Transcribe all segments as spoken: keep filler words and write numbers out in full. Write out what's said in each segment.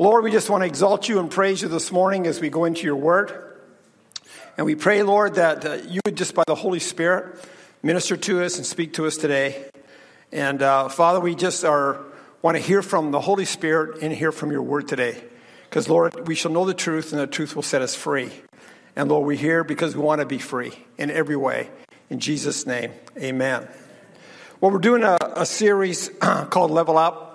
Lord, we just want to exalt you and praise you this morning as we go into your word. And we pray, Lord, that uh, you would just by the Holy Spirit minister to us and speak to us today. And uh, Father, we just are want to hear from the Holy Spirit and hear from your word today. Because, Lord, we shall know the truth and the truth will set us free. And, Lord, we're here because we want to be free in every way. In Jesus' name, amen. Well, we're doing a, a series called Level Up.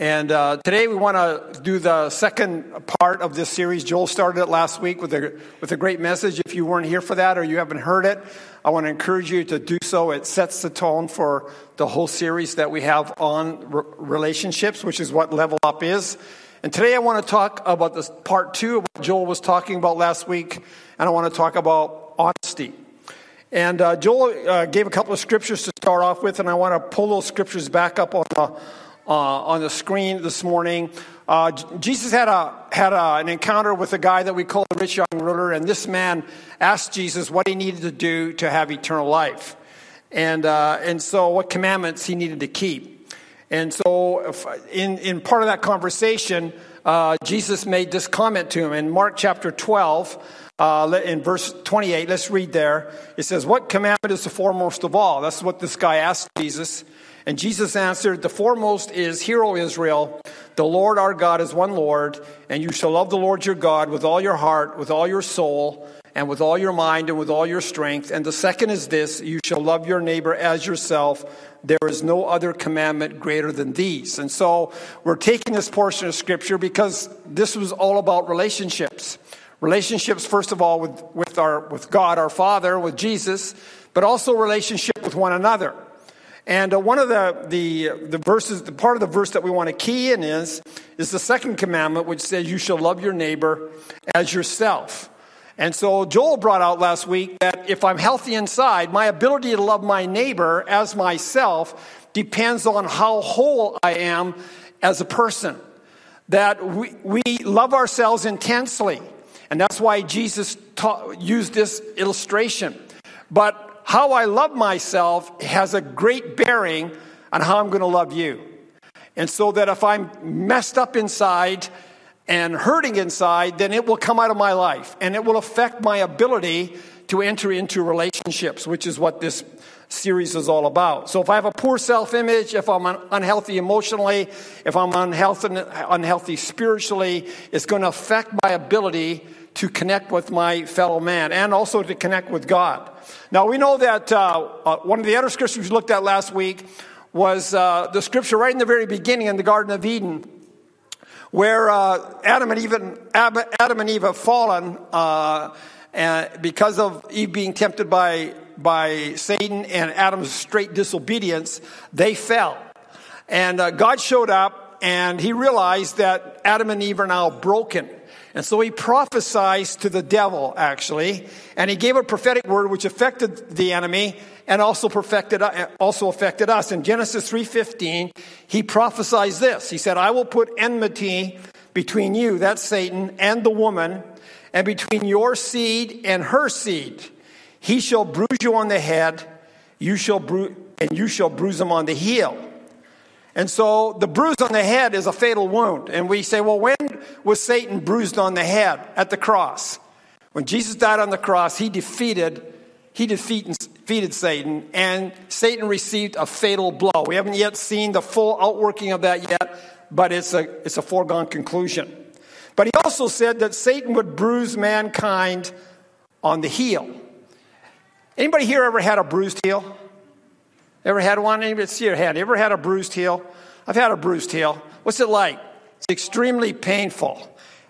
And uh, today we want to do the second part of this series. Joel started it last week with a with a great message. If you weren't here for that or you haven't heard it, I want to encourage you to do so. It sets the tone for the whole series that we have on re- relationships, which is what Level Up is. And today I want to talk about this part two of what Joel was talking about last week, and I want to talk about honesty. And uh, Joel uh, gave a couple of scriptures to start off with, and I want to pull those scriptures back up on the Uh, on the screen this morning. Uh, Jesus had a had a, an encounter with a guy that we call the rich young ruler, and this man asked Jesus what he needed to do to have eternal life, and uh, and so what commandments he needed to keep. And so if, in in part of that conversation, uh, Jesus made this comment to him in Mark chapter twelve, uh, in verse twenty-eight. Let's read there. It says, "What commandment is the foremost of all?" That's what this guy asked Jesus. And Jesus answered, "The foremost is, 'Hear, O Israel, the Lord our God is one Lord, and you shall love the Lord your God with all your heart, with all your soul, and with all your mind, and with all your strength. And the second is this, you shall love your neighbor as yourself. There is no other commandment greater than these.'" And so we're taking this portion of Scripture because this was all about relationships. Relationships, first of all, with, with, our, with God, our Father, with Jesus, but also relationship with one another. And uh, one of the, the the verses, the part of the verse that we want to key in is, is the second commandment, which says you shall love your neighbor as yourself. And so Joel brought out last week that if I'm healthy inside, my ability to love my neighbor as myself depends on how whole I am as a person. That we, we love ourselves intensely. And that's why Jesus taught, used this illustration. But how I love myself has a great bearing on how I'm going to love you. And so that if I'm messed up inside and hurting inside, then it will come out of my life. And it will affect my ability to enter into relationships, which is what this series is all about. So if I have a poor self-image, if I'm unhealthy emotionally, if I'm unhealthy, unhealthy spiritually, it's going to affect my ability to connect with my fellow man and also to connect with God. Now, we know that uh, uh, one of the other scriptures we looked at last week was uh, the scripture right in the very beginning in the Garden of Eden, where uh, Adam and Eve, Adam and Eve have fallen uh, and because of Eve being tempted by, by Satan and Adam's straight disobedience, they fell. And uh, God showed up, and he realized that Adam and Eve are now broken. And so he prophesied to the devil, actually, and he gave a prophetic word which affected the enemy and also perfected, also affected us. In Genesis three fifteen, he prophesied this. He said, "I will put enmity between you," that's Satan, "and the woman, and between your seed and her seed. He shall bruise you on the head, you shall bru- and you shall bruise him on the heel." And so the bruise on the head is a fatal wound. And we say, well, when was Satan bruised on the head? At the cross. When Jesus died on the cross, he defeated he defeated, defeated Satan, and Satan received a fatal blow. We haven't yet seen the full outworking of that yet, but it's a, it's a foregone conclusion. But he also said that Satan would bruise mankind on the heel. Anybody here ever had a bruised heel? Ever had one? Anybody see your hand? Ever had a bruised heel? I've had a bruised heel. What's it like? It's extremely painful.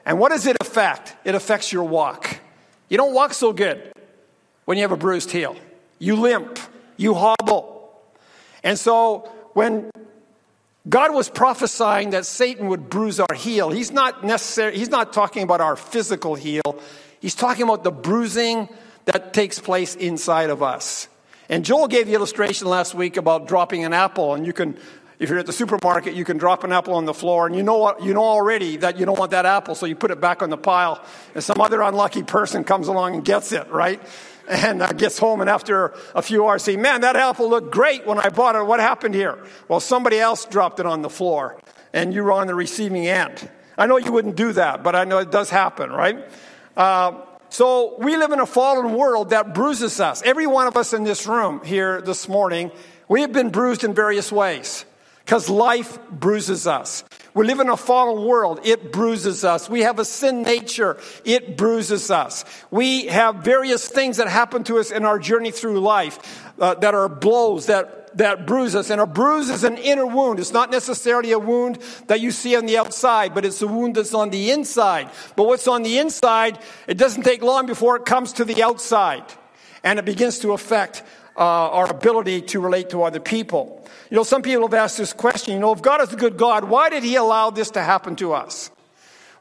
And what does it affect? It affects your walk. You don't walk so good when you have a bruised heel. You limp. You hobble. And so when God was prophesying that Satan would bruise our heel, he's not necessarily, he's not talking about our physical heel. He's talking about the bruising that takes place inside of us. And Joel gave the illustration last week about dropping an apple, and you can, if you're at the supermarket, you can drop an apple on the floor, and you know what, you know already that you don't want that apple, so you put it back on the pile, and some other unlucky person comes along and gets it, right? And uh, gets home, and after a few hours, say, "Man, that apple looked great when I bought it. What happened here?" Well, somebody else dropped it on the floor, and you were on the receiving end I know you wouldn't do that, but I know it does happen, right? Uh, so we live in a fallen world that bruises us. Every one of us in this room here this morning, we have been bruised in various ways because life bruises us. We live in a fallen world. It bruises us. We have a sin nature. It bruises us. We have various things that happen to us in our journey through life uh, that are blows that that bruise us. And a bruise is an inner wound. It's not necessarily a wound that you see on the outside, but it's a wound that's on the inside. But what's on the inside, it doesn't take long before it comes to the outside. And it begins to affect uh, our ability to relate to other people. You know, some people have asked this question, you know, if God is a good God, why did he allow this to happen to us?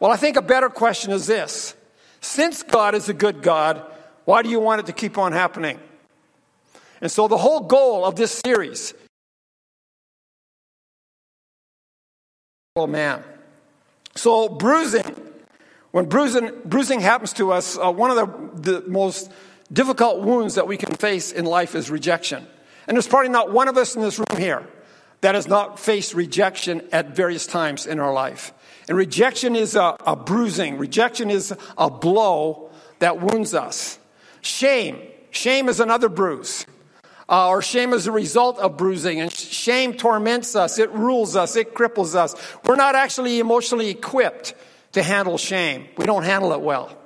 Well, I think a better question is this. Since God is a good God, why do you want it to keep on happening? And so the whole goal of this series, oh man. So bruising, when bruising bruising happens to us, uh, one of the, the most difficult wounds that we can face in life is rejection. And there's probably not one of us in this room here that has not faced rejection at various times in our life. And rejection is a, a bruising. Rejection is a blow that wounds us. Shame. Shame is another bruise. Uh, or shame is a result of bruising. And shame torments us. It rules us. It cripples us. We're not actually emotionally equipped to handle shame. We don't handle it well.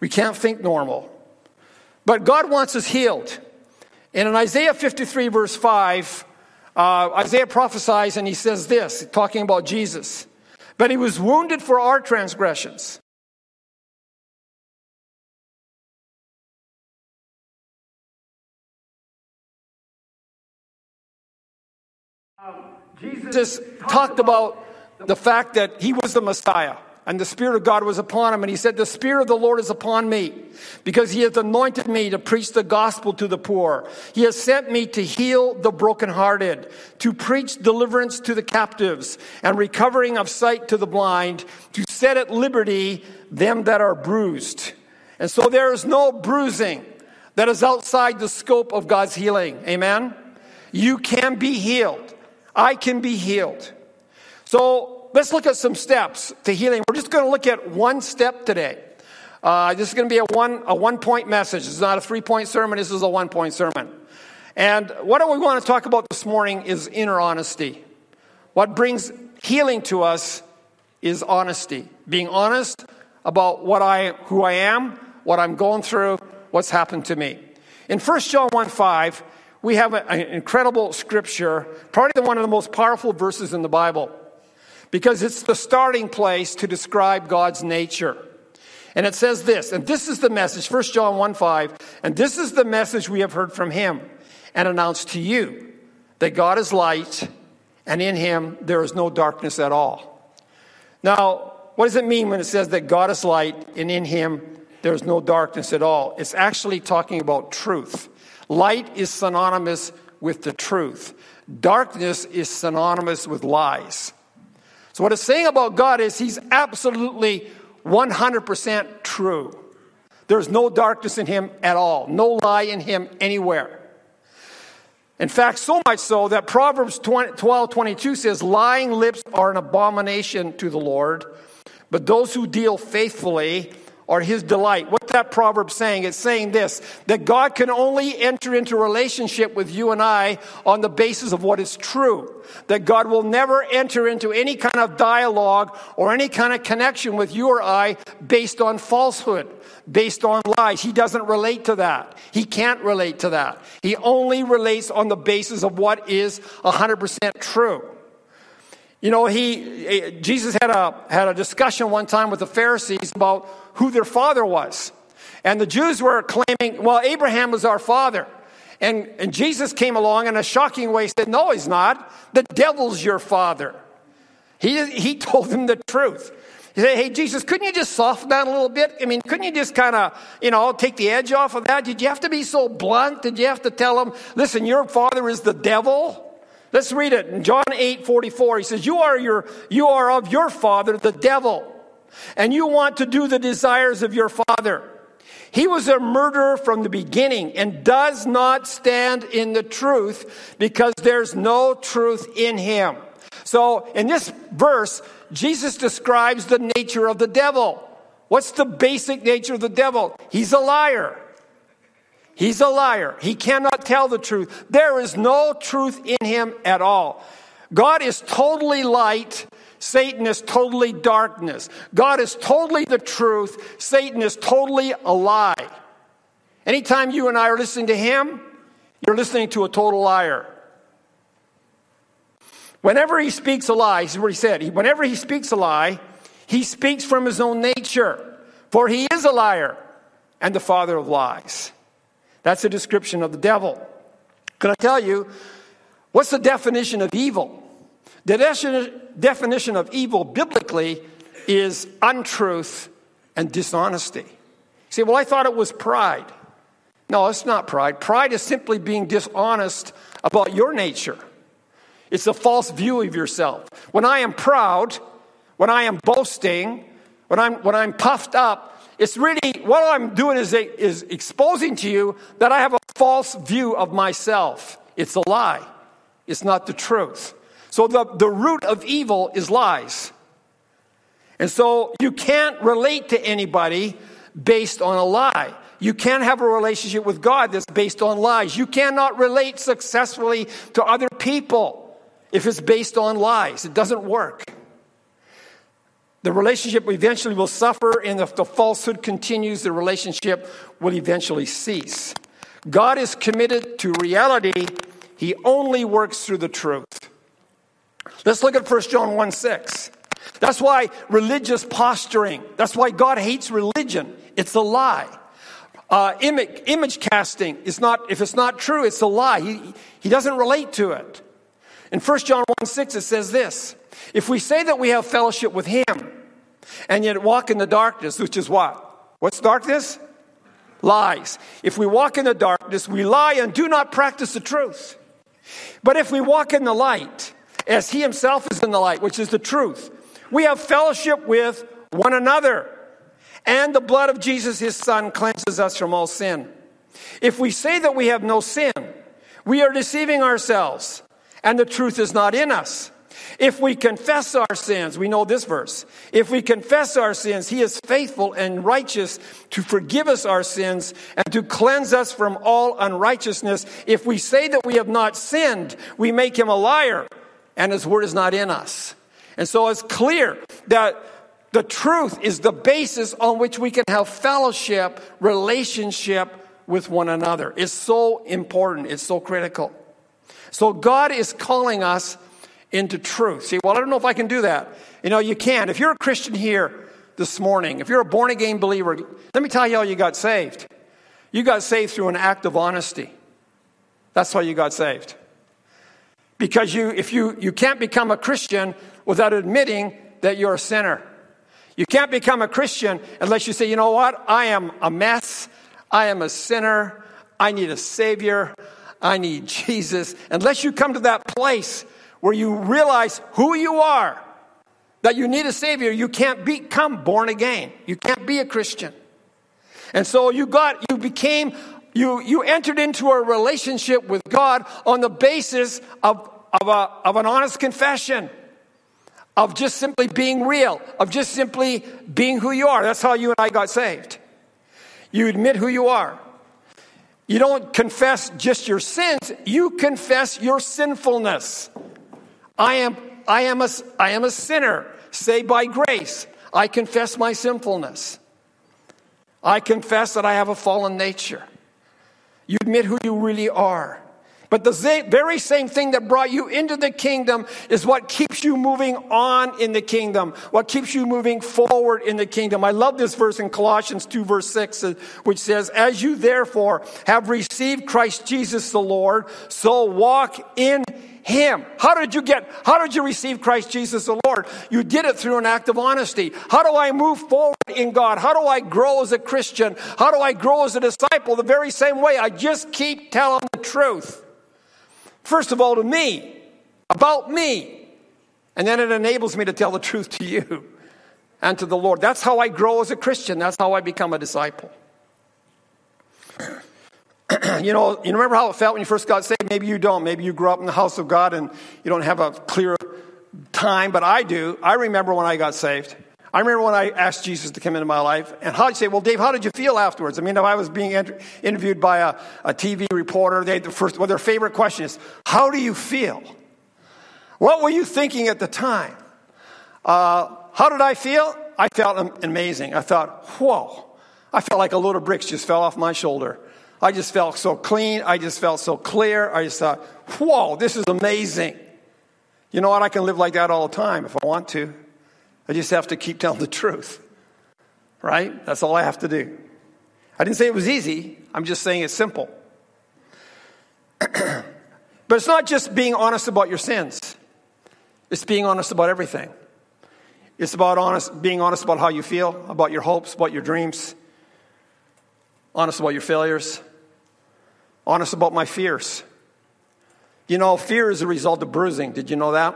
We can't think normal. But God wants us healed. And in Isaiah fifty-three, verse five, uh, Isaiah prophesies and he says this, talking about Jesus. But he was wounded for our transgressions. Jesus talked about the fact that he was the Messiah and the Spirit of God was upon him. And he said, the Spirit of the Lord is upon me because he has anointed me to preach the gospel to the poor. He has sent me to heal the brokenhearted, to preach deliverance to the captives and recovering of sight to the blind, to set at liberty them that are bruised. And so there is no bruising that is outside the scope of God's healing. Amen. You can be healed. I can be healed. So let's look at some steps to healing. We're just going to look at one step today. Uh, this is going to be a one a one-point message. This is not a three-point sermon. This is a one-point sermon. And what we want to talk about this morning is inner honesty. What brings healing to us is honesty. Being honest about what I, who I am, what I'm going through, what's happened to me. In First John one five, we have an incredible scripture, probably one of the most powerful verses in the Bible, because it's the starting place to describe God's nature. And it says this, and this is the message, First John one five, and this is the message we have heard from him and announced to you, that God is light, and in him there is no darkness at all. Now, what does it mean when it says that God is light, and in him there is no darkness at all? It's actually talking about truth. Light is synonymous with the truth. Darkness is synonymous with lies. So what it's saying about God is he's absolutely one hundred percent true. There's no darkness in him at all. No lie in him anywhere. In fact, so much so that Proverbs twelve twenty-two says, lying lips are an abomination to the Lord, but those who deal faithfully are his delight. What that proverb saying? It's saying this, that God can only enter into relationship with you and I on the basis of what is true. That God will never enter into any kind of dialogue or any kind of connection with you or I based on falsehood, based on lies. He doesn't relate to that. He can't relate to that. He only relates on the basis of what is one hundred percent true. You know, he Jesus had a had a discussion one time with the Pharisees about who their father was. And the Jews were claiming, well, Abraham was our father. And, and Jesus came along in a shocking way, said, no, he's not. The devil's your father. He, he told them the truth. He said, hey, Jesus, couldn't you just soften that a little bit? I mean, couldn't you just kind of, you know, take the edge off of that? Did you have to be so blunt? Did you have to tell him, listen, your father is the devil? Let's read it in John eight forty-four. He says, you are your, you are of your father, the devil, and you want to do the desires of your father. He was a murderer from the beginning and does not stand in the truth because there's no truth in him. So in this verse, Jesus describes the nature of the devil. What's the basic nature of the devil? He's a liar. He's a liar. He cannot tell the truth. There is no truth in him at all. God is totally light. Satan is totally darkness. God is totally the truth. Satan is totally a lie. Anytime you and I are listening to him, you're listening to a total liar. Whenever he speaks a lie, this is what he said. Whenever he speaks a lie, he speaks from his own nature, for he is a liar and the father of lies. That's a description of the devil. Can I tell you, what's the definition of evil? The definition of evil biblically is untruth and dishonesty. You say, well, I thought it was pride. No, it's not pride. Pride is simply being dishonest about your nature. It's a false view of yourself. When I am proud, when I am boasting, when I'm when I'm puffed up, it's really what I'm doing is a, is exposing to you that I have a false view of myself. It's a lie. It's not the truth. So the, the root of evil is lies. And so you can't relate to anybody based on a lie. You can't have a relationship with God that's based on lies. You cannot relate successfully to other people if it's based on lies. It doesn't work. The relationship eventually will suffer, and if the falsehood continues, the relationship will eventually cease. God is committed to reality. He only works through the truth. Let's look at First John one six. That's why religious posturing, that's why God hates religion. It's a lie. Uh, image, image casting is not, if it's not true, it's a lie. He, he doesn't relate to it. In First John one six, it says this: if we say that we have fellowship with him and yet walk in the darkness, which is what? What's darkness? Lies. If we walk in the darkness, we lie and do not practice the truth. But if we walk in the light, as he himself is in the light, which is the truth, we have fellowship with one another. And the blood of Jesus, his son, cleanses us from all sin. If we say that we have no sin, we are deceiving ourselves, and the truth is not in us. If we confess our sins, we know this verse. If we confess our sins, he is faithful and righteous to forgive us our sins and to cleanse us from all unrighteousness. If we say that we have not sinned, we make him a liar, and his word is not in us. And so it's clear that the truth is the basis on which we can have fellowship, relationship with one another. It's so important. It's so critical. So God is calling us into truth. See, well, I don't know if I can do that. You know, you can. If you're a Christian here this morning, if you're a born-again believer, let me tell you how you got saved. You got saved through an act of honesty. That's how you got saved. Because you, if you, you can't become a Christian without admitting that you're a sinner. You can't become a Christian unless you say, you know what? I am a mess. I am a sinner. I need a Savior. I need Jesus. Unless you come to that place where you realize who you are, that you need a Savior, you can't become born again. You can't be a Christian. And so you got, you became, you, you entered into a relationship with God on the basis of, of, a, of an honest confession. Of just simply being real, of just simply being who you are. That's how you and I got saved. You admit who you are. You don't confess just your sins, you confess your sinfulness. I am, I am, a, I am a sinner, saved by grace. I confess my sinfulness. I confess that I have a fallen nature. You admit who you really are. But the very same thing that brought you into the kingdom is what keeps you moving on in the kingdom, what keeps you moving forward in the kingdom. I love this verse in Colossians two, verse six, which says, as you therefore have received Christ Jesus the Lord, so walk in him. How did you get, how did you receive Christ Jesus the Lord? You did it through an act of honesty. How do I move forward in God? How do I grow as a Christian? How do I grow as a disciple? The very same way, I just keep telling the truth. First of all, to me, about me. And then it enables me to tell the truth to you and to the Lord. That's how I grow as a Christian. That's how I become a disciple. You know, you remember how it felt when you first got saved? Maybe you don't. Maybe you grew up in the house of God and you don't have a clear time, but I do. I remember when I got saved. I remember when I asked Jesus to come into my life. And how you say, well, Dave, how did you feel afterwards? I mean, if I was being inter- interviewed by a, a T V reporter, they the first, well, their favorite question is, how do you feel? What were you thinking at the time? Uh, how did I feel? I felt amazing. I thought, whoa. I felt like a load of bricks just fell off my shoulder. I just felt so clean. I just felt so clear. I just thought, whoa, this is amazing. You know what? I can live like that all the time if I want to. I just have to keep telling the truth, right? That's all I have to do. I didn't say it was easy. I'm just saying it's simple. But it's not just being honest about your sins. It's being honest about everything. It's about honest, being honest about how you feel, about your hopes, about your dreams. Honest about your failures. Honest about my fears. You know, fear is a result of bruising. Did you know that?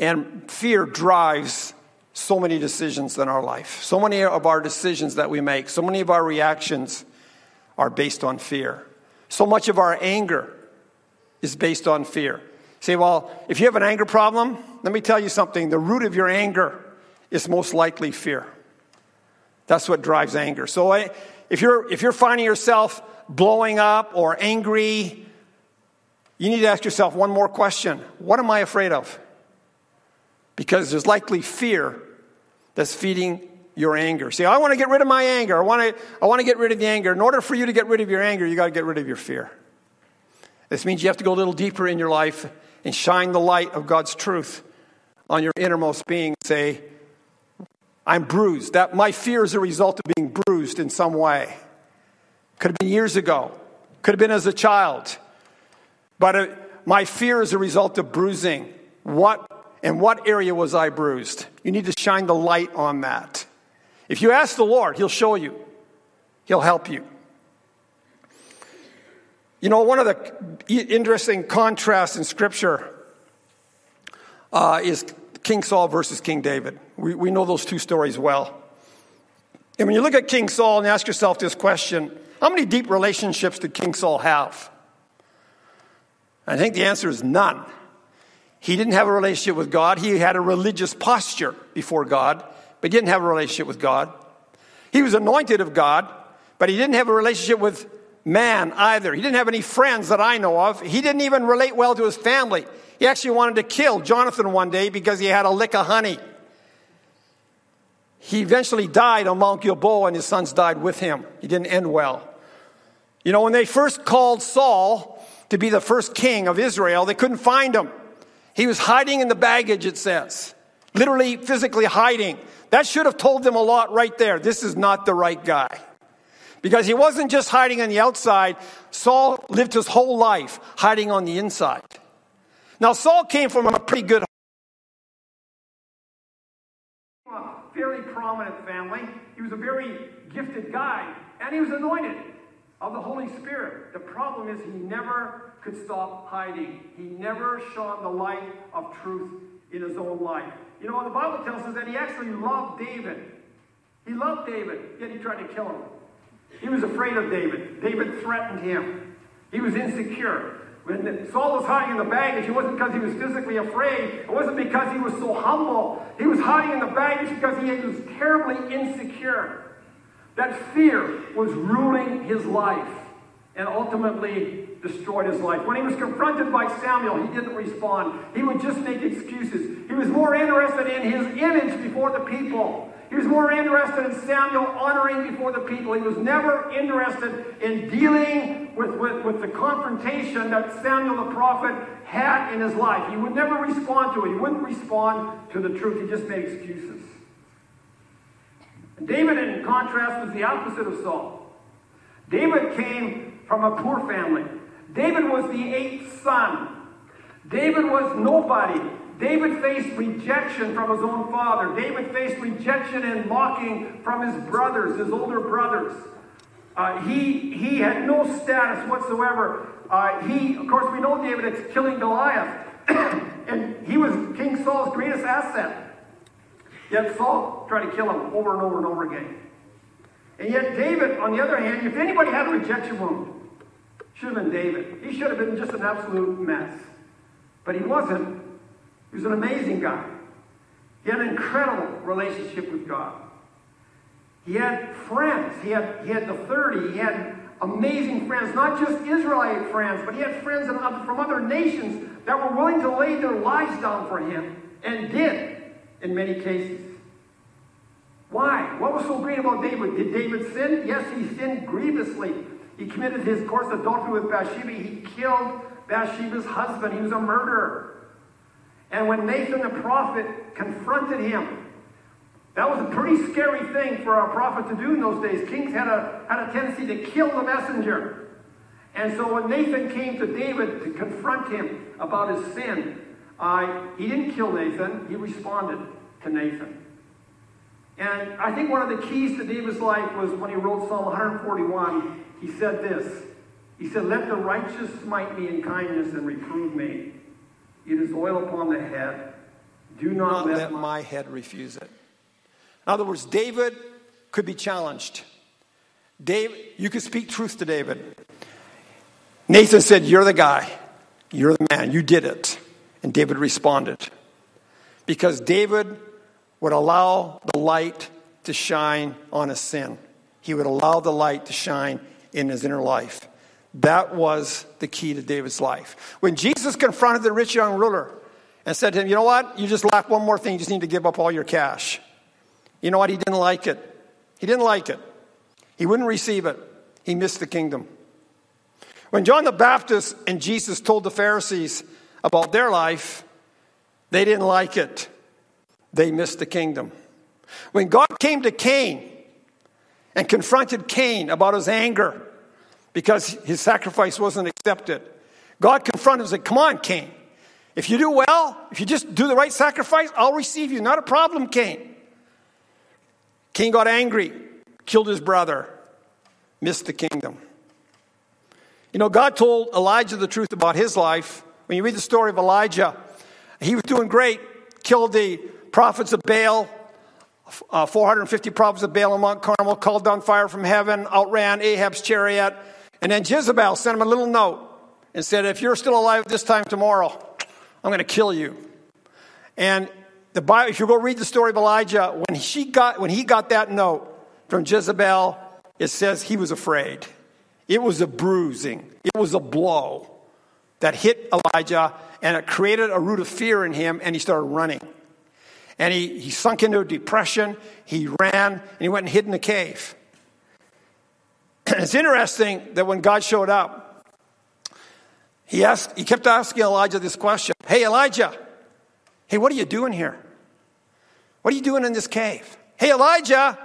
And fear drives so many decisions in our life. So many of our decisions that we make, so many of our reactions are based on fear. So much of our anger is based on fear. Say, well, if you have an anger problem, let me tell you something. The root of your anger is most likely fear. That's what drives anger. So I, if you're if you're finding yourself blowing up or angry, you need to ask yourself one more question. What am I afraid of? Because there's likely fear that's feeding your anger. See, I want to get rid of my anger. I want to I want to get rid of the anger. In order for you to get rid of your anger, you got to get rid of your fear. This means you have to go a little deeper in your life and shine the light of God's truth on your innermost being. Say, I'm bruised. That my fear is a result of being bruised in some way. Could have been years ago. Could have been as a child. But uh, my fear is a result of bruising. What and what area was I bruised? You need to shine the light on that. If you ask the Lord, He'll show you. He'll help you. You know, one of the interesting contrasts in Scripture uh, is King Saul versus King David. We, we know those two stories well. And when you look at King Saul and ask yourself this question, how many deep relationships did King Saul have? I think the answer is none. He didn't have a relationship with God. He had a religious posture before God, but he didn't have a relationship with God. He was anointed of God, but he didn't have a relationship with man either. He didn't have any friends that I know of. He didn't even relate well to his family. He actually wanted to kill Jonathan one day because he had a lick of honey. He eventually died on Mount Gilboa, and his sons died with him. He didn't end well. You know, when they first called Saul to be the first king of Israel, they couldn't find him. He was hiding in the baggage, it says. Literally, physically hiding. That should have told them a lot right there. This is not the right guy. Because he wasn't just hiding on the outside. Saul lived his whole life hiding on the inside. Now, Saul came from a pretty good, a fairly prominent family. He was a very gifted guy, and he was anointed of the Holy Spirit. The problem is he never could stop hiding. He never shone the light of truth in his own life. You know, the Bible tells us that he actually loved David. He loved David, yet he tried to kill him. He was afraid of David. David threatened him. He was insecure. When Saul was hiding in the baggage, it wasn't because he was physically afraid. It wasn't because he was so humble. He was hiding in the baggage because he was terribly insecure. That fear was ruling his life and ultimately destroyed his life. When he was confronted by Samuel, he didn't respond. He would just make excuses. He was more interested in his image before the people. He was more interested in Samuel honoring before the people. He was never interested in dealing with, with, with the confrontation that Samuel the prophet had in his life. He would never respond to it. He wouldn't respond to the truth. He just made excuses. And David, in contrast, was the opposite of Saul. David came from a poor family. David was the eighth son. David was nobody. David faced rejection from his own father. David faced rejection and mocking from his brothers, his older brothers. Uh, he, he had no status whatsoever. Uh, he, of course, we know David is killing Goliath. And he was King Saul's greatest asset. Yet Saul tried to kill him over and over and over again. And yet David, on the other hand, if anybody had a rejection wound, it should have been David. He should have been just an absolute mess. But he wasn't. He was an amazing guy. He had an incredible relationship with God. He had friends. He had, he had the thirty. He had amazing friends, not just Israelite friends, but he had friends from other nations that were willing to lay their lives down for him, and did in many cases. Why? What was so great about David? Did David sin? Yes, he sinned grievously. He committed his course adultery with Bathsheba. He killed Bathsheba's husband. He was a murderer. And when Nathan the prophet confronted him, that was a pretty scary thing for a prophet to do in those days. Kings had a, had a tendency to kill the messenger. And so when Nathan came to David to confront him about his sin, uh, he didn't kill Nathan. He responded to Nathan. And I think one of the keys to David's life was when he wrote Psalm one forty-one, he said this. He said, "Let the righteous smite me in kindness and reprove me. It is oil upon the head. Do not, not let, let my, my head refuse it." In other words, David could be challenged. David, you could speak truth to David. Nathan said, "You're the guy. You're the man. You did it." And David responded. Because David would allow the light to shine on his sin. He would allow the light to shine in his inner life. That was the key to David's life. When Jesus confronted the rich young ruler and said to him, "You know what? You just lack one more thing. You just need to give up all your cash." You know what? He didn't like it. He didn't like it. He wouldn't receive it. He missed the kingdom. When John the Baptist and Jesus told the Pharisees about their life, they didn't like it. They missed the kingdom. When God came to Cain and confronted Cain about his anger because his sacrifice wasn't accepted, God confronted him and said, "Come on, Cain. If you do well, if you just do the right sacrifice, I'll receive you. Not a problem, Cain." Cain got angry, killed his brother, missed the kingdom. You know, God told Elijah the truth about his life. When you read the story of Elijah, he was doing great, killed the prophets of Baal, uh, four hundred fifty prophets of Baal in Mount Carmel, called down fire from heaven, outran Ahab's chariot, and then Jezebel sent him a little note and said, "If you're still alive this time tomorrow, I'm going to kill you." And the Bible, if you go read the story of Elijah, when she got when he got that note from Jezebel, it says he was afraid. It was a bruising. It was a blow that hit Elijah, and it created a root of fear in him, and he started running. And he, he sunk into a depression. He ran, and he went and hid in a cave. And it's interesting that when God showed up, he asked, he kept asking Elijah this question. "Hey, Elijah. Hey, what are you doing here? What are you doing in this cave? Hey, Elijah!"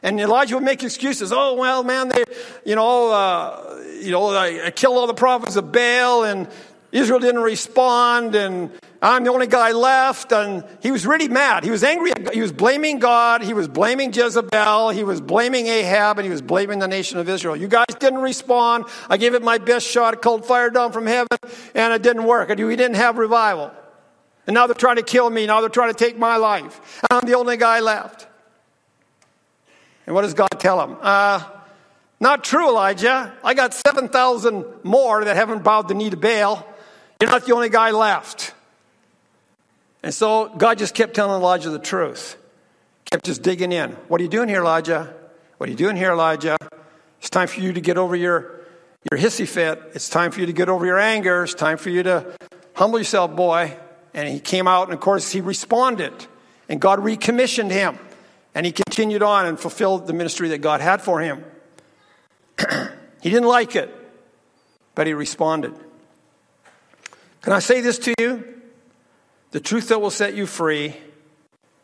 And Elijah would make excuses. "Oh, well, man, they, you know, uh, you know, I killed all the prophets of Baal, and Israel didn't respond, and I'm the only guy left." And he was really mad. He was angry. He was blaming God. He was blaming Jezebel. He was blaming Ahab, and he was blaming the nation of Israel. "You guys didn't respond. I gave it my best shot. It called fire down from heaven, and it didn't work. And we didn't have revival. And now they're trying to kill me. Now they're trying to take my life. I'm the only guy left." And what does God tell him? Uh, "not true, Elijah. I got seven thousand more that haven't bowed the knee to Baal. You're not the only guy left." And so God just kept telling Elijah the truth. Kept just digging in. "What are you doing here, Elijah? What are you doing here, Elijah? It's time for you to get over your, your hissy fit. It's time for you to get over your anger. It's time for you to humble yourself, boy." And he came out, and of course, he responded. And God recommissioned him. And he continued on and fulfilled the ministry that God had for him. He didn't like it, but he responded. Can I say this to you? The truth that will set you free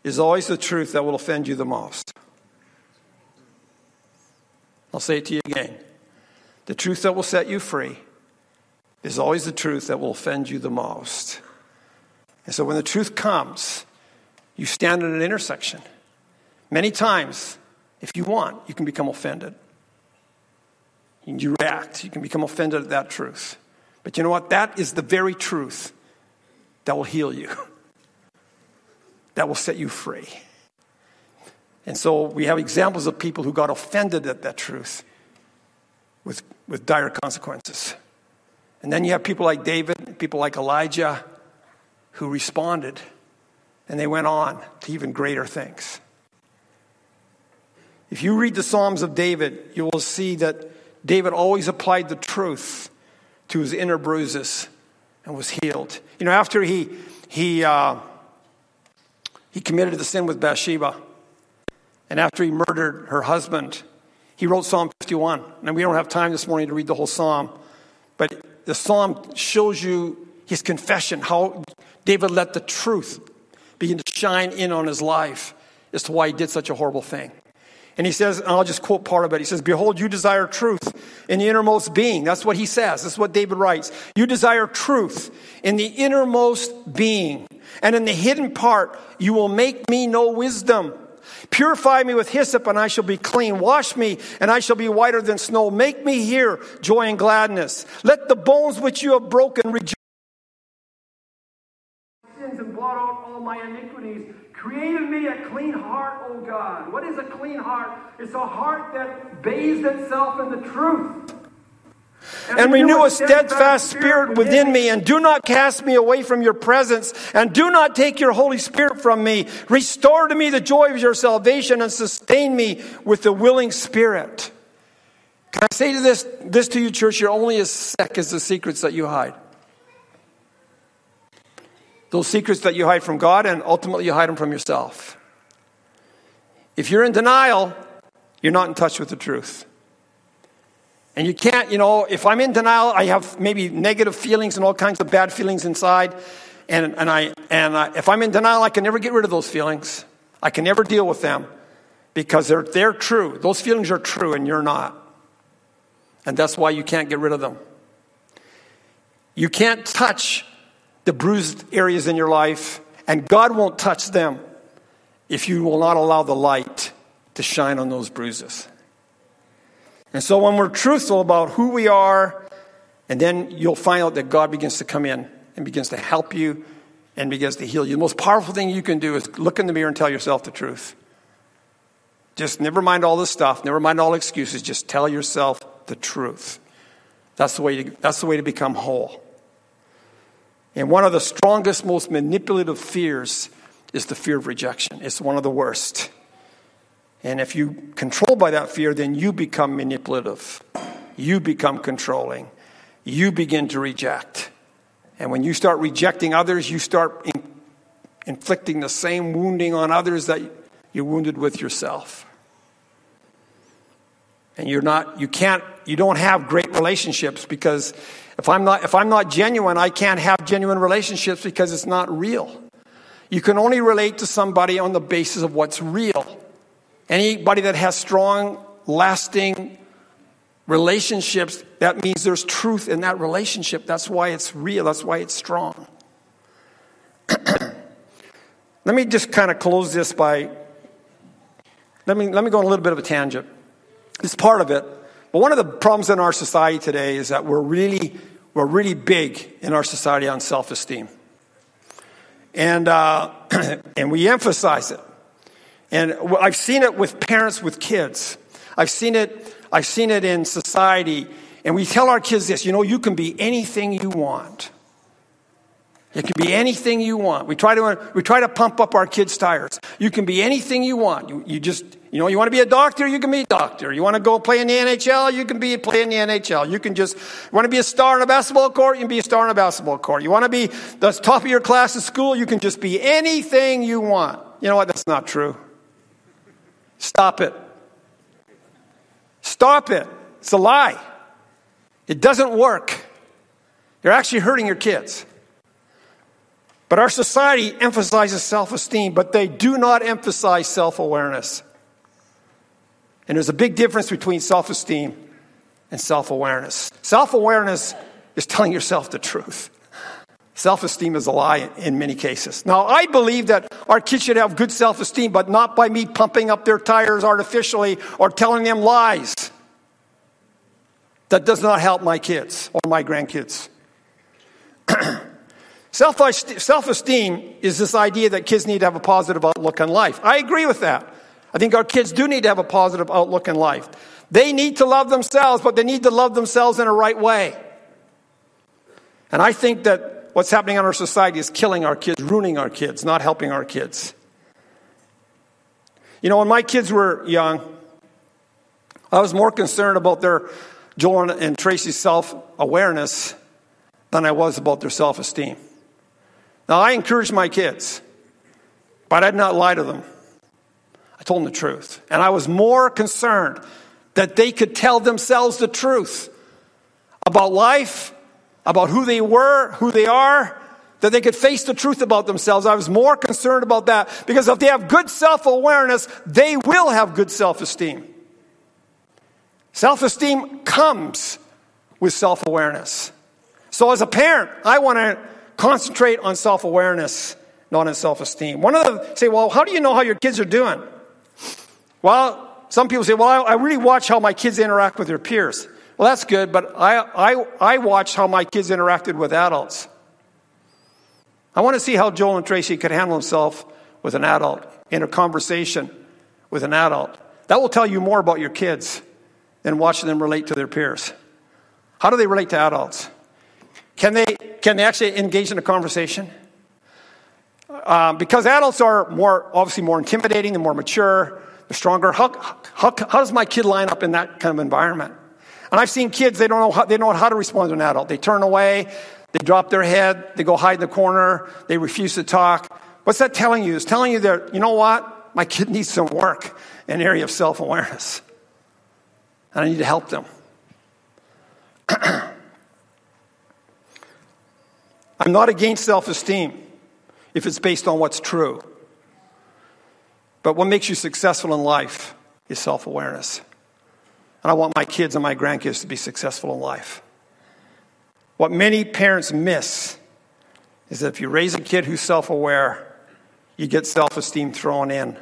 is always the truth that will offend you the most. I'll say it to you again. The truth that will set you free is always the truth that will offend you the most. And so when the truth comes, you stand at an intersection. Many times, if you want, you can become offended. You react. You can become offended at that truth. But you know what? That is the very truth that will heal you, that will set you free. And so we have examples of people who got offended at that truth with, with dire consequences. And then you have people like David, people like Elijah, who responded, and they went on to even greater things. If you read the Psalms of David, you will see that David always applied the truth to his inner bruises and was healed. You know, after he he uh, he committed the sin with Bathsheba, and after he murdered her husband, he wrote Psalm fifty-one. Now, we don't have time this morning to read the whole psalm, but the psalm shows you his confession, how David let the truth begin to shine in on his life as to why he did such a horrible thing. And he says, and I'll just quote part of it. He says, "Behold, you desire truth in the innermost being." That's what he says. That's what David writes. "You desire truth in the innermost being. And in the hidden part, you will make me know wisdom. Purify me with hyssop, and I shall be clean. Wash me, and I shall be whiter than snow. Make me hear joy and gladness. Let the bones which you have broken rejoice. Sins and blot out all my iniquities. Create in me a clean heart, O God." What is a clean heart? It's a heart that bathes itself in the truth. And, and renew a steadfast, steadfast spirit within me, and do not cast me away from your presence, and do not take your Holy Spirit from me. Restore to me the joy of your salvation, and sustain me with the willing spirit. Can I say to this, this to you, church? You're only as sick as the secrets that you hide. Those secrets that you hide from God, and ultimately you hide them from yourself. If you're in denial, you're not in touch with the truth. And you can't, you know, if I'm in denial, I have maybe negative feelings and all kinds of bad feelings inside. And, and, I, and I, if I'm in denial, I can never get rid of those feelings. I can never deal with them because they're, they're true. Those feelings are true and you're not. And that's why you can't get rid of them. You can't touch the bruised areas in your life, and God won't touch them if you will not allow the light to shine on those bruises. And so when we're truthful about who we are, and then you'll find out that God begins to come in and begins to help you and begins to heal you. The most powerful thing you can do is look in the mirror and tell yourself the truth. Just never mind all this stuff, never mind all excuses, just tell yourself the truth. That's the way to, that's the way to become whole. And one of the strongest, most manipulative fears is the fear of rejection. It's one of the worst. And if you're controlled by that fear, then you become manipulative. You become controlling. You begin to reject. And when you start rejecting others, you start in, inflicting the same wounding on others that you wounded with yourself. And you're not, you can't, you don't have great relationships because if I'm not, if I'm not genuine, I can't have genuine relationships because it's not real. You can only relate to somebody on the basis of what's real. Anybody that has strong, lasting relationships, that means there's truth in that relationship. That's why it's real. That's why it's strong. Let me just kind of close this by, let me, let me go on a little bit of a tangent. It's part of it. But one of the problems in our society today is that we're really, we're really big in our society on self-esteem. And, uh, and we emphasize it. And I've seen it with parents with kids. I've seen it, I've seen it in society. And we tell our kids this, you know, you can be anything you want. You can be anything you want. We try to we try to pump up our kids' tires. You can be anything you want. You, you just, you know, you want to be a doctor, you can be a doctor. You want to go play in the N H L, you can be play in the N H L. You can just, you want to be a star in a basketball court, you can be a star in a basketball court. You want to be the top of your class at school, you can just be anything you want. You know what? That's not true. Stop it. Stop it. It's a lie. It doesn't work. You're actually hurting your kids. But our society emphasizes self-esteem, but they do not emphasize self-awareness. And there's a big difference between self-esteem and self-awareness. Self-awareness is telling yourself the truth. Self-esteem is a lie in many cases. Now, I believe that our kids should have good self-esteem, but not by me pumping up their tires artificially or telling them lies. That does not help my kids or my grandkids. Self-esteem is this idea that kids need to have a positive outlook on life. I agree with that. I think our kids do need to have a positive outlook in life. They need to love themselves, but they need to love themselves in a right way. And I think that What's happening in our society is killing our kids, ruining our kids, not helping our kids. You know, when my kids were young, I was more concerned about their, Joel and Tracy's self-awareness than I was about their self-esteem. Now, I encouraged my kids, but I did not lie to them. I told them the truth. And I was more concerned that they could tell themselves the truth about life, about who they were, who they are, that they could face the truth about themselves. I was more concerned about that, because if they have good self-awareness, they will have good self-esteem. Self-esteem comes with self-awareness. So as a parent, I want to concentrate on self-awareness, not on self-esteem. One of them say, well, how do you know how your kids are doing? Well, some people say, well, I, I really watch how my kids interact with their peers. Well, that's good, but I, I, I watched how my kids interacted with adults. I want to see how Joel and Tracy could handle himself with an adult, in a conversation with an adult. That will tell you more about your kids than watching them relate to their peers. How do they relate to adults? Can they can they actually engage in a conversation? Uh, because adults are more obviously more intimidating, they're more mature, they're stronger. How, how, how does my kid line up in that kind of environment? And I've seen kids, they don't know how, they don't know how to respond to an adult. They turn away, they drop their head, they go hide in the corner, they refuse to talk. What's that telling you? It's telling you that, you know what? My kid needs some work in the area of self-awareness. And I need to help them. I'm not against self-esteem if it's based on what's true. But what makes you successful in life is self-awareness. And I want my kids and my grandkids to be successful in life. What many parents miss is that if you raise a kid who's self-aware, you get self-esteem thrown in.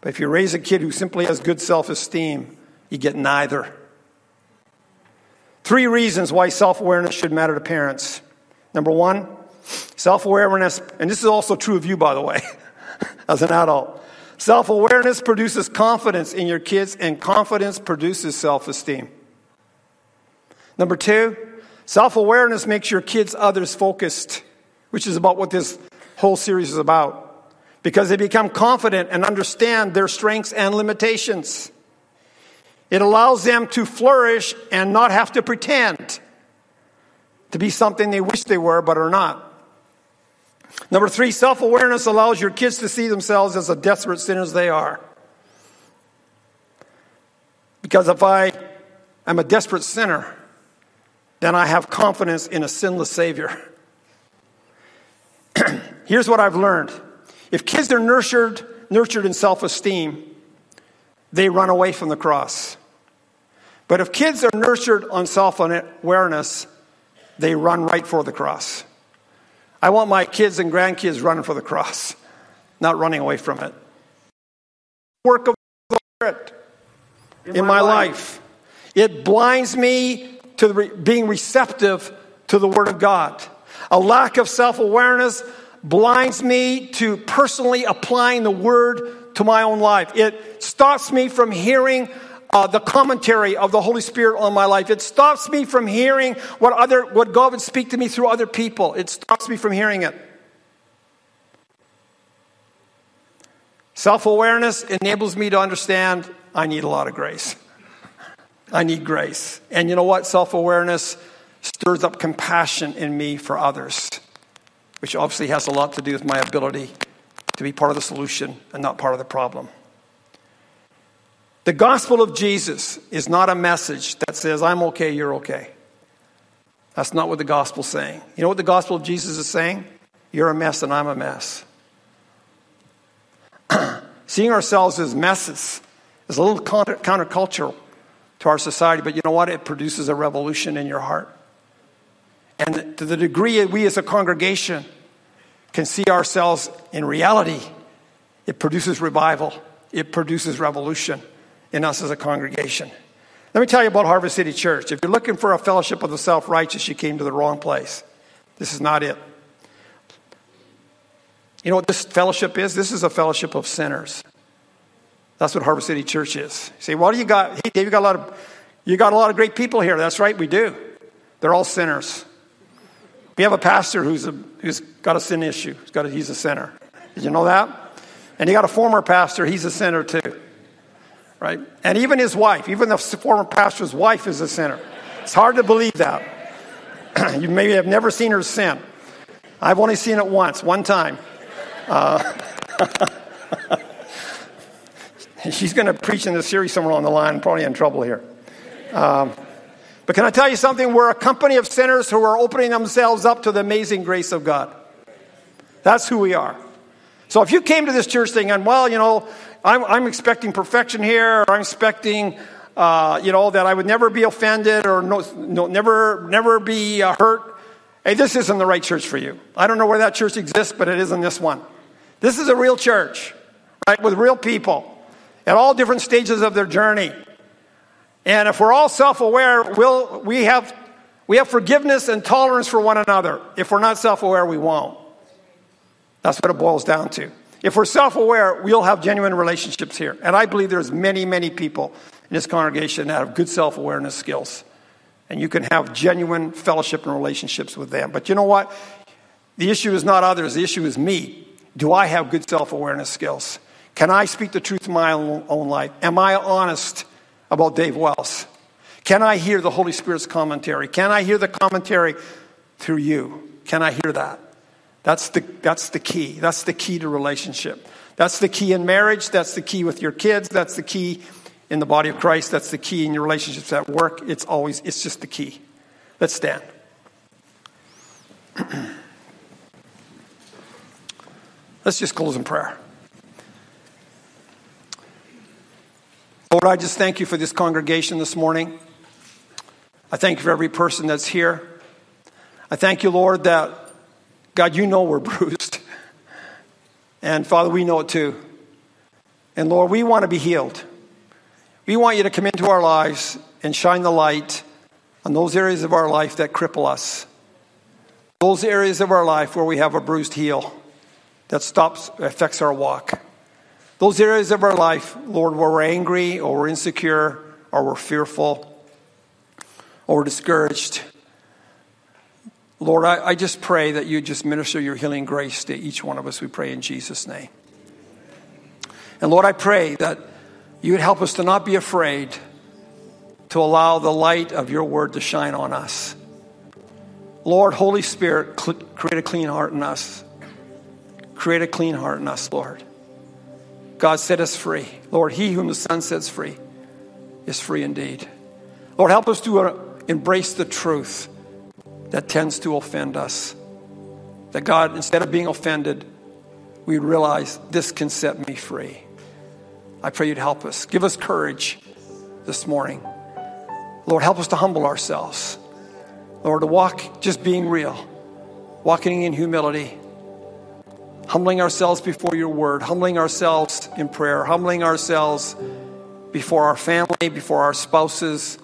But if you raise a kid who simply has good self-esteem, you get neither. Three reasons why self-awareness should matter to parents. Number one, self-awareness, and this is also true of you, by the way, as an adult. Self-awareness produces confidence in your kids, and confidence produces self-esteem. Number two, self-awareness makes your kids others-focused, which is about what this whole series is about, because they become confident and understand their strengths and limitations. It allows them to flourish and not have to pretend to be something they wish they were but are not. Number three, self-awareness allows your kids to see themselves as the desperate sinners they are. Because if I am a desperate sinner, then I have confidence in a sinless Savior. Here's what I've learned. If kids are nurtured, nurtured in self-esteem, they run away from the cross. But if kids are nurtured on self-awareness, they run right for the cross. I want my kids and grandkids running for the cross, not running away from it. Work of the Spirit in, in my, my life. life. It blinds me to the re- being receptive to the Word of God. A lack of self-awareness blinds me to personally applying the Word to my own life. It stops me from hearing Uh, the commentary of the Holy Spirit on my life. It stops me from hearing what other what God would speak to me through other people. It stops me from hearing it. Self-awareness enables me to understand I need a lot of grace. I need grace. And you know what? Self-awareness stirs up compassion in me for others, which obviously has a lot to do with my ability to be part of the solution and not part of the problem. The gospel of Jesus is not a message that says, I'm okay, you're okay. That's not what the gospel's saying. You know what the gospel of Jesus is saying? You're a mess and I'm a mess. Seeing ourselves as messes is a little counter- countercultural to our society, but you know what? It produces a revolution in your heart. And to the degree that we as a congregation can see ourselves in reality, it produces revival. It produces revolution in us as a congregation. Let me tell you about Harvest City Church. If you're looking for a fellowship of the self-righteous, you came to the wrong place. This is not it. You know what this fellowship is? This is a fellowship of sinners. That's what Harvest City Church is. You say, well, you got, hey, Dave, you got a lot of, you got a lot of great people here. That's right, we do. They're all sinners. We have a pastor who's a, who's got a sin issue. He's got a, he's a sinner. Did you know that? And he got a former pastor. He's a sinner too, right? And even his wife, even the former pastor's wife is a sinner. It's hard to believe that. You maybe have never seen her sin. I've only seen it once, one time. Uh, she's going to preach in the series somewhere on the line. Probably in trouble here. Um, but can I tell you something? We're a company of sinners who are opening themselves up to the amazing grace of God. That's who we are. So if you came to this church thing and, well, you know, I'm, I'm expecting perfection here, or I'm expecting, uh, you know, that I would never be offended or no, no never, never be uh, hurt. Hey, this isn't the right church for you. I don't know where that church exists, but it isn't this one. This is a real church, right, with real people at all different stages of their journey. And if we're all self-aware, we'll, we have we have forgiveness and tolerance for one another. If we're not self-aware, we won't. That's what it boils down to. If we're self-aware, we'll have genuine relationships here. And I believe there's many, many people in this congregation that have good self-awareness skills. And you can have genuine fellowship and relationships with them. But you know what? The issue is not others. The issue is me. Do I have good self-awareness skills? Can I speak the truth in my own life? Am I honest about Dave Wells? Can I hear the Holy Spirit's commentary? Can I hear the commentary through you? Can I hear that? That's the that's the key. That's the key to relationship. That's the key in marriage. That's the key with your kids. That's the key in the body of Christ. That's the key in your relationships at work. It's always, it's just the key. Let's stand. Let's just close in prayer. Lord, I just thank you for this congregation this morning. I thank you for every person that's here. I thank you, Lord, that, God, you know we're bruised. And, Father, we know it too. And, Lord, we want to be healed. We want you to come into our lives and shine the light on those areas of our life that cripple us. Those areas of our life where we have a bruised heel that stops, affects our walk. Those areas of our life, Lord, where we're angry or we're insecure or we're fearful or we're discouraged. Lord, I, I just pray that you just minister your healing grace to each one of us, we pray in Jesus' name. And Lord, I pray that you would help us to not be afraid to allow the light of your word to shine on us. Lord, Holy Spirit, cl- create a clean heart in us. Create a clean heart in us, Lord. God, set us free. Lord, he whom the Son sets free is free indeed. Lord, help us to embrace the truth that tends to offend us. That God, instead of being offended, we realize this can set me free. I pray you'd help us. Give us courage this morning. Lord, help us to humble ourselves. Lord, to walk just being real, walking in humility, humbling ourselves before your word, humbling ourselves in prayer, humbling ourselves before our family, before our spouses,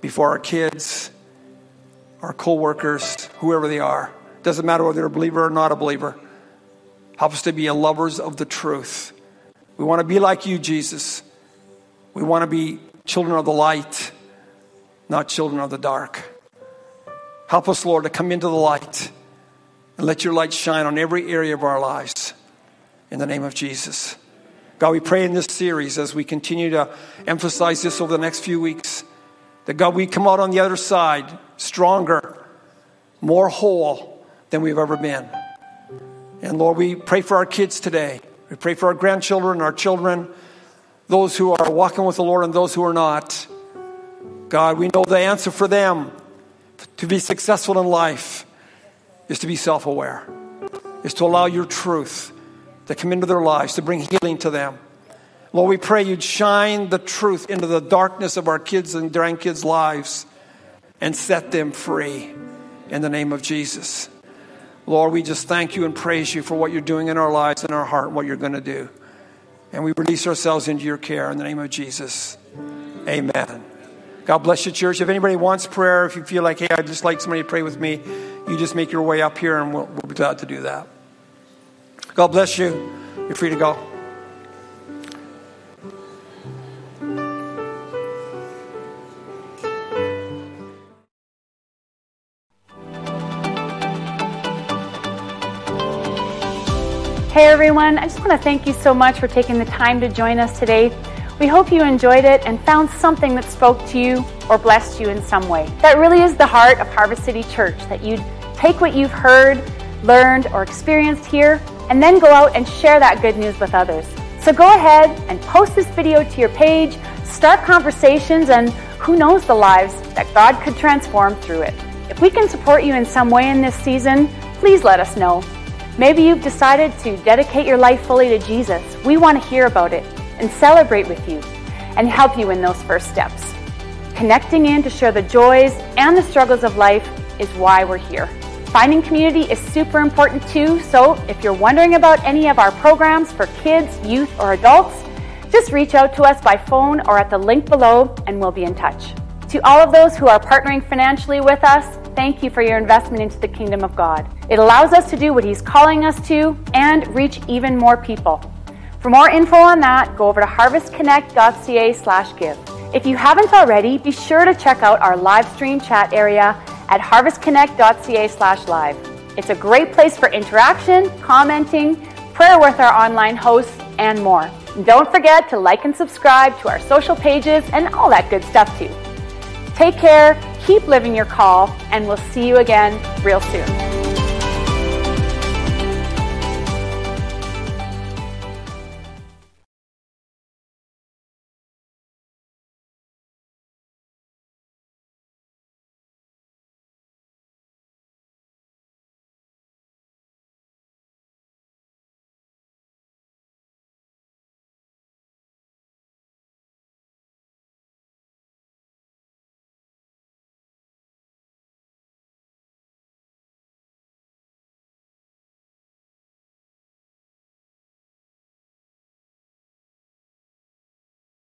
before our kids, our co-workers, whoever they are. It doesn't matter whether they're a believer or not a believer. Help us to be lovers of the truth. We want to be like you, Jesus. We want to be children of the light, not children of the dark. Help us, Lord, to come into the light. And let your light shine on every area of our lives. In the name of Jesus. God, we pray in this series as we continue to emphasize this over the next few weeks. That, God, we come out on the other side stronger, more whole than we've ever been. And, Lord, we pray for our kids today. We pray for our grandchildren, our children, those who are walking with the Lord and those who are not. God, we know the answer for them to be successful in life is to be self-aware, is to allow your truth to come into their lives, to bring healing to them. Lord, we pray you'd shine the truth into the darkness of our kids and grandkids' lives and set them free in the name of Jesus. Lord, we just thank you and praise you for what you're doing in our lives and our heart and what you're going to do. And we release ourselves into your care in the name of Jesus. Amen. God bless you, church. If anybody wants prayer, if you feel like, hey, I'd just like somebody to pray with me, you just make your way up here, and we'll, we'll be glad to do that. God bless you. You're free to go. Hey everyone, I just want to thank you so much for taking the time to join us today. We hope you enjoyed it and found something that spoke to you or blessed you in some way. That really is the heart of Harvest City Church, that you'd take what you've heard, learned, or experienced here, and then go out and share that good news with others. So go ahead and post this video to your page, start conversations, and who knows the lives that God could transform through it. If we can support you in some way in this season, please let us know. Maybe you've decided to dedicate your life fully to Jesus. We want to hear about it and celebrate with you and help you in those first steps. Connecting in to share the joys and the struggles of life is why we're here. Finding community is super important too, so if you're wondering about any of our programs for kids, youth, or adults, just reach out to us by phone or at the link below and we'll be in touch. To all of those who are partnering financially with us, thank you for your investment into the kingdom of God. It allows us to do what He's calling us to and reach even more people. For more info on that, go over to harvest connect dot c a slash give. If you haven't already, be sure to check out our live stream chat area at harvest connect dot c a slash live. It's a great place for interaction, commenting, prayer with our online hosts, and more. And don't forget to like and subscribe to our social pages and all that good stuff too. Take care, keep living your call, and we'll see you again real soon.